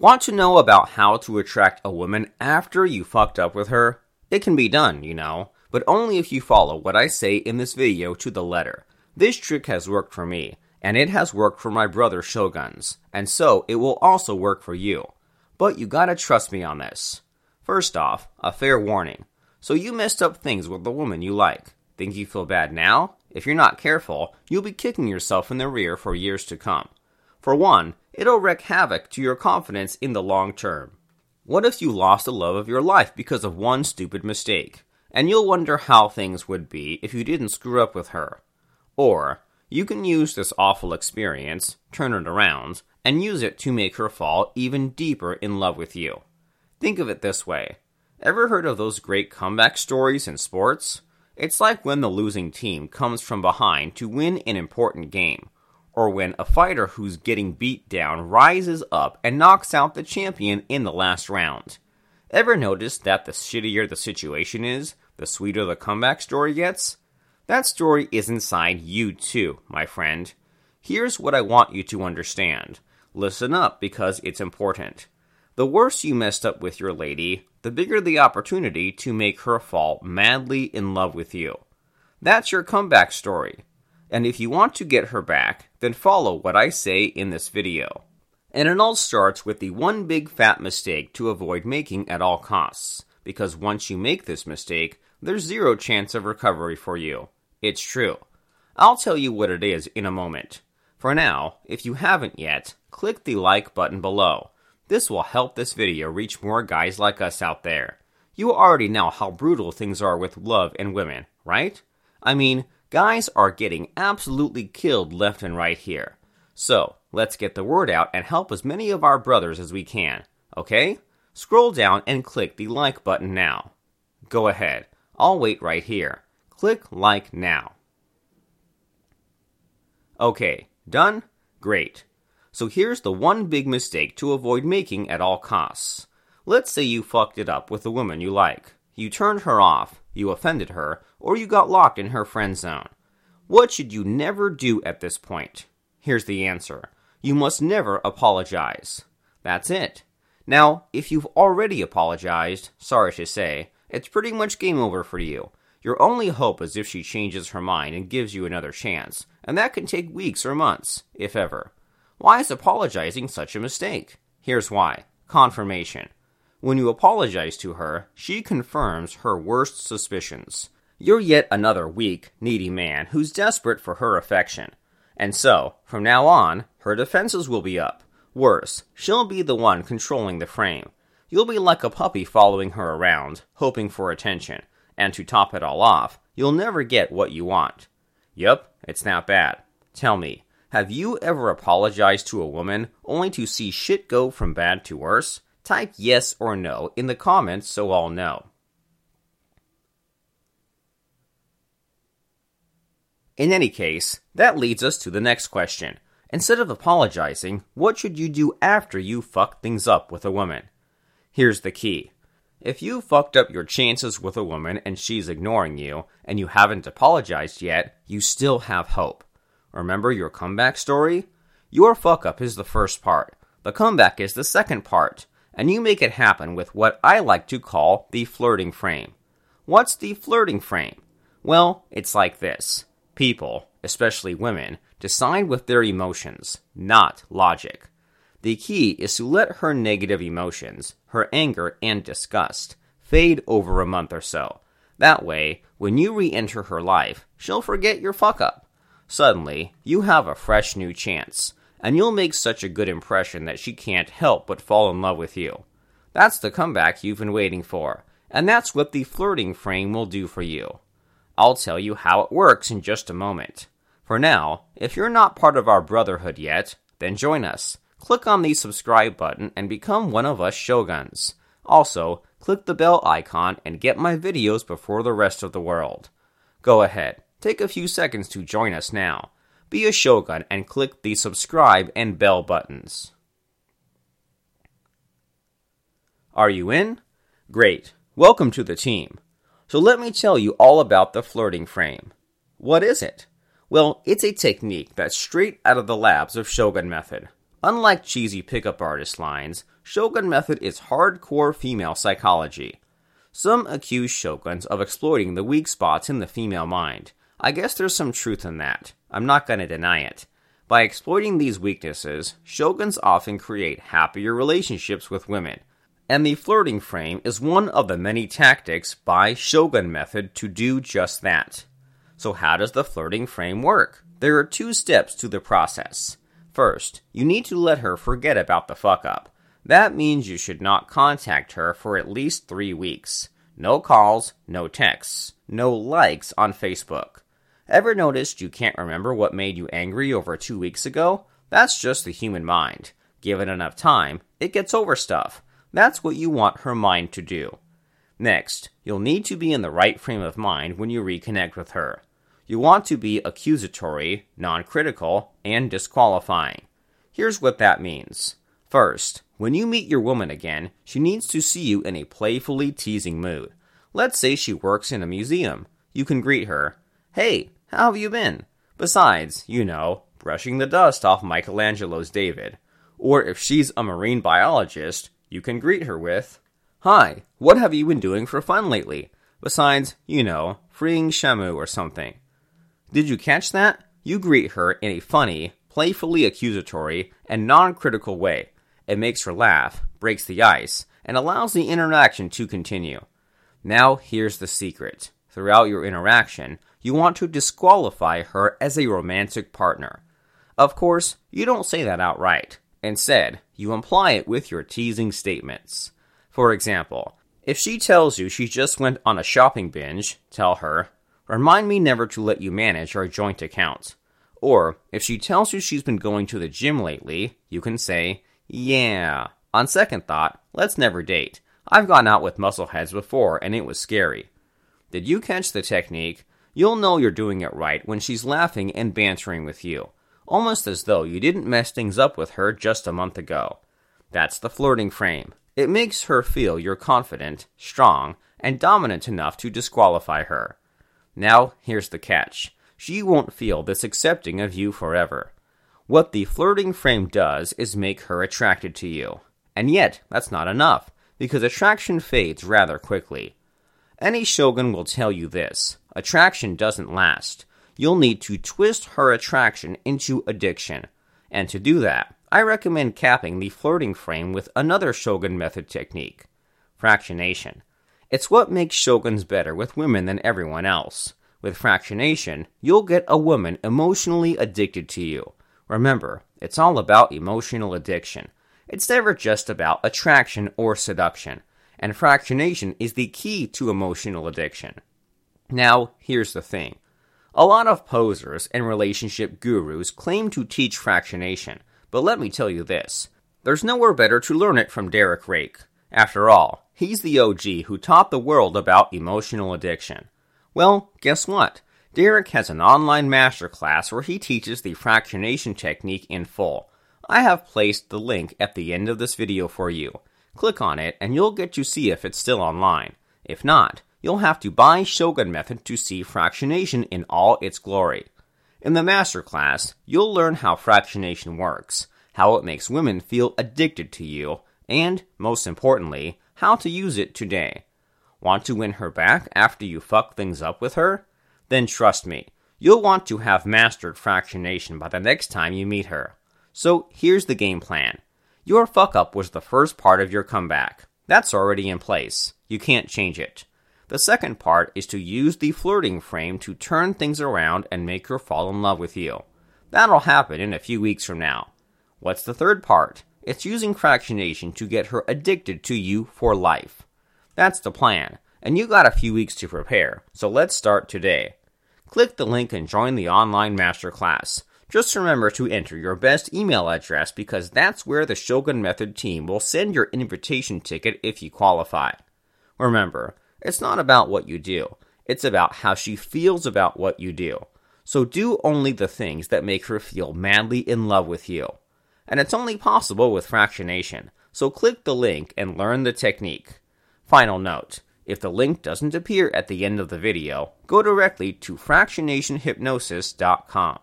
Want to know about how to attract a woman after you fucked up with her? It can be done, you know, but only if you follow what I say in this video to the letter. This trick has worked for me, and it has worked for my brother Shoguns, and so it will also work for you. But you gotta trust me on this. First off, a fair warning. So you messed up things with the woman you like. Think you feel bad now? If you're not careful, you'll be kicking yourself in the rear for years to come. For one, it'll wreak havoc to your confidence in the long term. What if you lost the love of your life because of one stupid mistake? And you'll wonder how things would be if you didn't screw up with her. Or, you can use this awful experience, turn it around, and use it to make her fall even deeper in love with you. Think of it this way. Ever heard of those great comeback stories in sports? It's like when the losing team comes from behind to win an important game. Or when a fighter who's getting beat down rises up and knocks out the champion in the last round. Ever notice that the shittier the situation is, the sweeter the comeback story gets? That story is inside you too, my friend. Here's what I want you to understand. Listen up because it's important. The worse you messed up with your lady, the bigger the opportunity to make her fall madly in love with you. That's your comeback story. And if you want to get her back, then follow what I say in this video. And it all starts with the one big fat mistake to avoid making at all costs. Because once you make this mistake, there's zero chance of recovery for you. It's true. I'll tell you what it is in a moment. For now, if you haven't yet, click the like button below. This will help this video reach more guys like us out there. You already know how brutal things are with love and women, right? I mean, guys are getting absolutely killed left and right here. So, let's get the word out and help as many of our brothers as we can, okay? Scroll down and click the like button now. Go ahead. I'll wait right here. Click like now. Okay, done? Great. So here's the one big mistake to avoid making at all costs. Let's say you fucked it up with the woman you like. You turned her off, you offended her, or you got locked in her friend zone. What should you never do at this point? Here's the answer. You must never apologize. That's it. Now, if you've already apologized, sorry to say, it's pretty much game over for you. Your only hope is if she changes her mind and gives you another chance, and that can take weeks or months, if ever. Why is apologizing such a mistake? Here's why. Confirmation. When you apologize to her, she confirms her worst suspicions. You're yet another weak, needy man who's desperate for her affection. And so, from now on, her defenses will be up. Worse, she'll be the one controlling the frame. You'll be like a puppy following her around, hoping for attention. And to top it all off, you'll never get what you want. Yup, it's not bad. Tell me, have you ever apologized to a woman only to see shit go from bad to worse? Type yes or no in the comments so I'll know. In any case, that leads us to the next question. Instead of apologizing, what should you do after you fuck things up with a woman? Here's the key. If you fucked up your chances with a woman and she's ignoring you, and you haven't apologized yet, you still have hope. Remember your comeback story? Your fuck up is the first part. The comeback is the second part. And you make it happen with what I like to call the flirting frame. What's the flirting frame? Well, it's like this. People, especially women, decide with their emotions, not logic. The key is to let her negative emotions, her anger and disgust, fade over a month or so. That way, when you re-enter her life, she'll forget your fuck-up. Suddenly, you have a fresh new chance. And you'll make such a good impression that she can't help but fall in love with you. That's the comeback you've been waiting for, and that's what the flirting frame will do for you. I'll tell you how it works in just a moment. For now, if you're not part of our brotherhood yet, then join us. Click on the subscribe button and become one of us Shoguns. Also, click the bell icon and get my videos before the rest of the world. Go ahead, take a few seconds to join us now. Be a Shogun and click the subscribe and bell buttons. Are you in? Great. Welcome to the team. So let me tell you all about the flirting frame. What is it? Well, it's a technique that's straight out of the labs of Shogun Method. Unlike cheesy pickup artist lines, Shogun Method is hardcore female psychology. Some accuse shoguns of exploiting the weak spots in the female mind. I guess there's some truth in that. I'm not going to deny it. By exploiting these weaknesses, shoguns often create happier relationships with women. And the flirting frame is one of the many tactics by Shogun Method to do just that. So how does the flirting frame work? There are two steps to the process. First, you need to let her forget about the fuck-up. That means you should not contact her for at least 3 weeks. No calls, no texts, no likes on Facebook. Ever noticed you can't remember what made you angry over 2 weeks ago? That's just the human mind. Given enough time, it gets over stuff. That's what you want her mind to do. Next, you'll need to be in the right frame of mind when you reconnect with her. You want to be accusatory, non-critical, and disqualifying. Here's what that means. First, when you meet your woman again, she needs to see you in a playfully teasing mood. Let's say she works in a museum. You can greet her. Hey, how have you been? Besides, you know, brushing the dust off Michelangelo's David. Or if she's a marine biologist, you can greet her with, Hi, what have you been doing for fun lately? Besides, you know, freeing Shamu or something. Did you catch that? You greet her in a funny, playfully accusatory, and non-critical way. It makes her laugh, breaks the ice, and allows the interaction to continue. Now here's the secret. Throughout your interaction, you want to disqualify her as a romantic partner. Of course, you don't say that outright. Instead, you imply it with your teasing statements. For example, if she tells you she just went on a shopping binge, tell her, Remind me never to let you manage our joint account. Or, if she tells you she's been going to the gym lately, you can say, Yeah. On second thought, let's never date. I've gone out with muscleheads before and it was scary. Did you catch the technique? You'll know you're doing it right when she's laughing and bantering with you, almost as though you didn't mess things up with her just a month ago. That's the flirting frame. It makes her feel you're confident, strong, and dominant enough to disqualify her. Now, here's the catch. She won't feel this accepting of you forever. What the flirting frame does is make her attracted to you. And yet, that's not enough, because attraction fades rather quickly. Any shogun will tell you this. Attraction doesn't last. You'll need to twist her attraction into addiction. And to do that, I recommend capping the flirting frame with another Shogun Method technique, fractionation. It's what makes shoguns better with women than everyone else. With fractionation, you'll get a woman emotionally addicted to you. Remember, it's all about emotional addiction. It's never just about attraction or seduction. And fractionation is the key to emotional addiction. Now, here's the thing. A lot of posers and relationship gurus claim to teach fractionation. But let me tell you this. There's nowhere better to learn it from Derek Rake. After all, he's the OG who taught the world about emotional addiction. Well, guess what? Derek has an online masterclass where he teaches the fractionation technique in full. I have placed the link at the end of this video for you. Click on it and you'll get to see if it's still online. If not, you'll have to buy Shogun Method to see fractionation in all its glory. In the masterclass, you'll learn how fractionation works, how it makes women feel addicted to you, and, most importantly, how to use it today. Want to win her back after you fuck things up with her? Then trust me, you'll want to have mastered fractionation by the next time you meet her. So here's the game plan. Your fuck-up was the first part of your comeback. That's already in place. You can't change it. The second part is to use the flirting frame to turn things around and make her fall in love with you. That'll happen in a few weeks from now. What's the third part? It's using fractionation to get her addicted to you for life. That's the plan, and you got a few weeks to prepare, so let's start today. Click the link and join the online masterclass. Just remember to enter your best email address because that's where the Shogun Method team will send your invitation ticket if you qualify. Remember, it's not about what you do. It's about how she feels about what you do. So do only the things that make her feel madly in love with you. And it's only possible with fractionation, so click the link and learn the technique. Final note, if the link doesn't appear at the end of the video, go directly to FractionationHypnosis.com.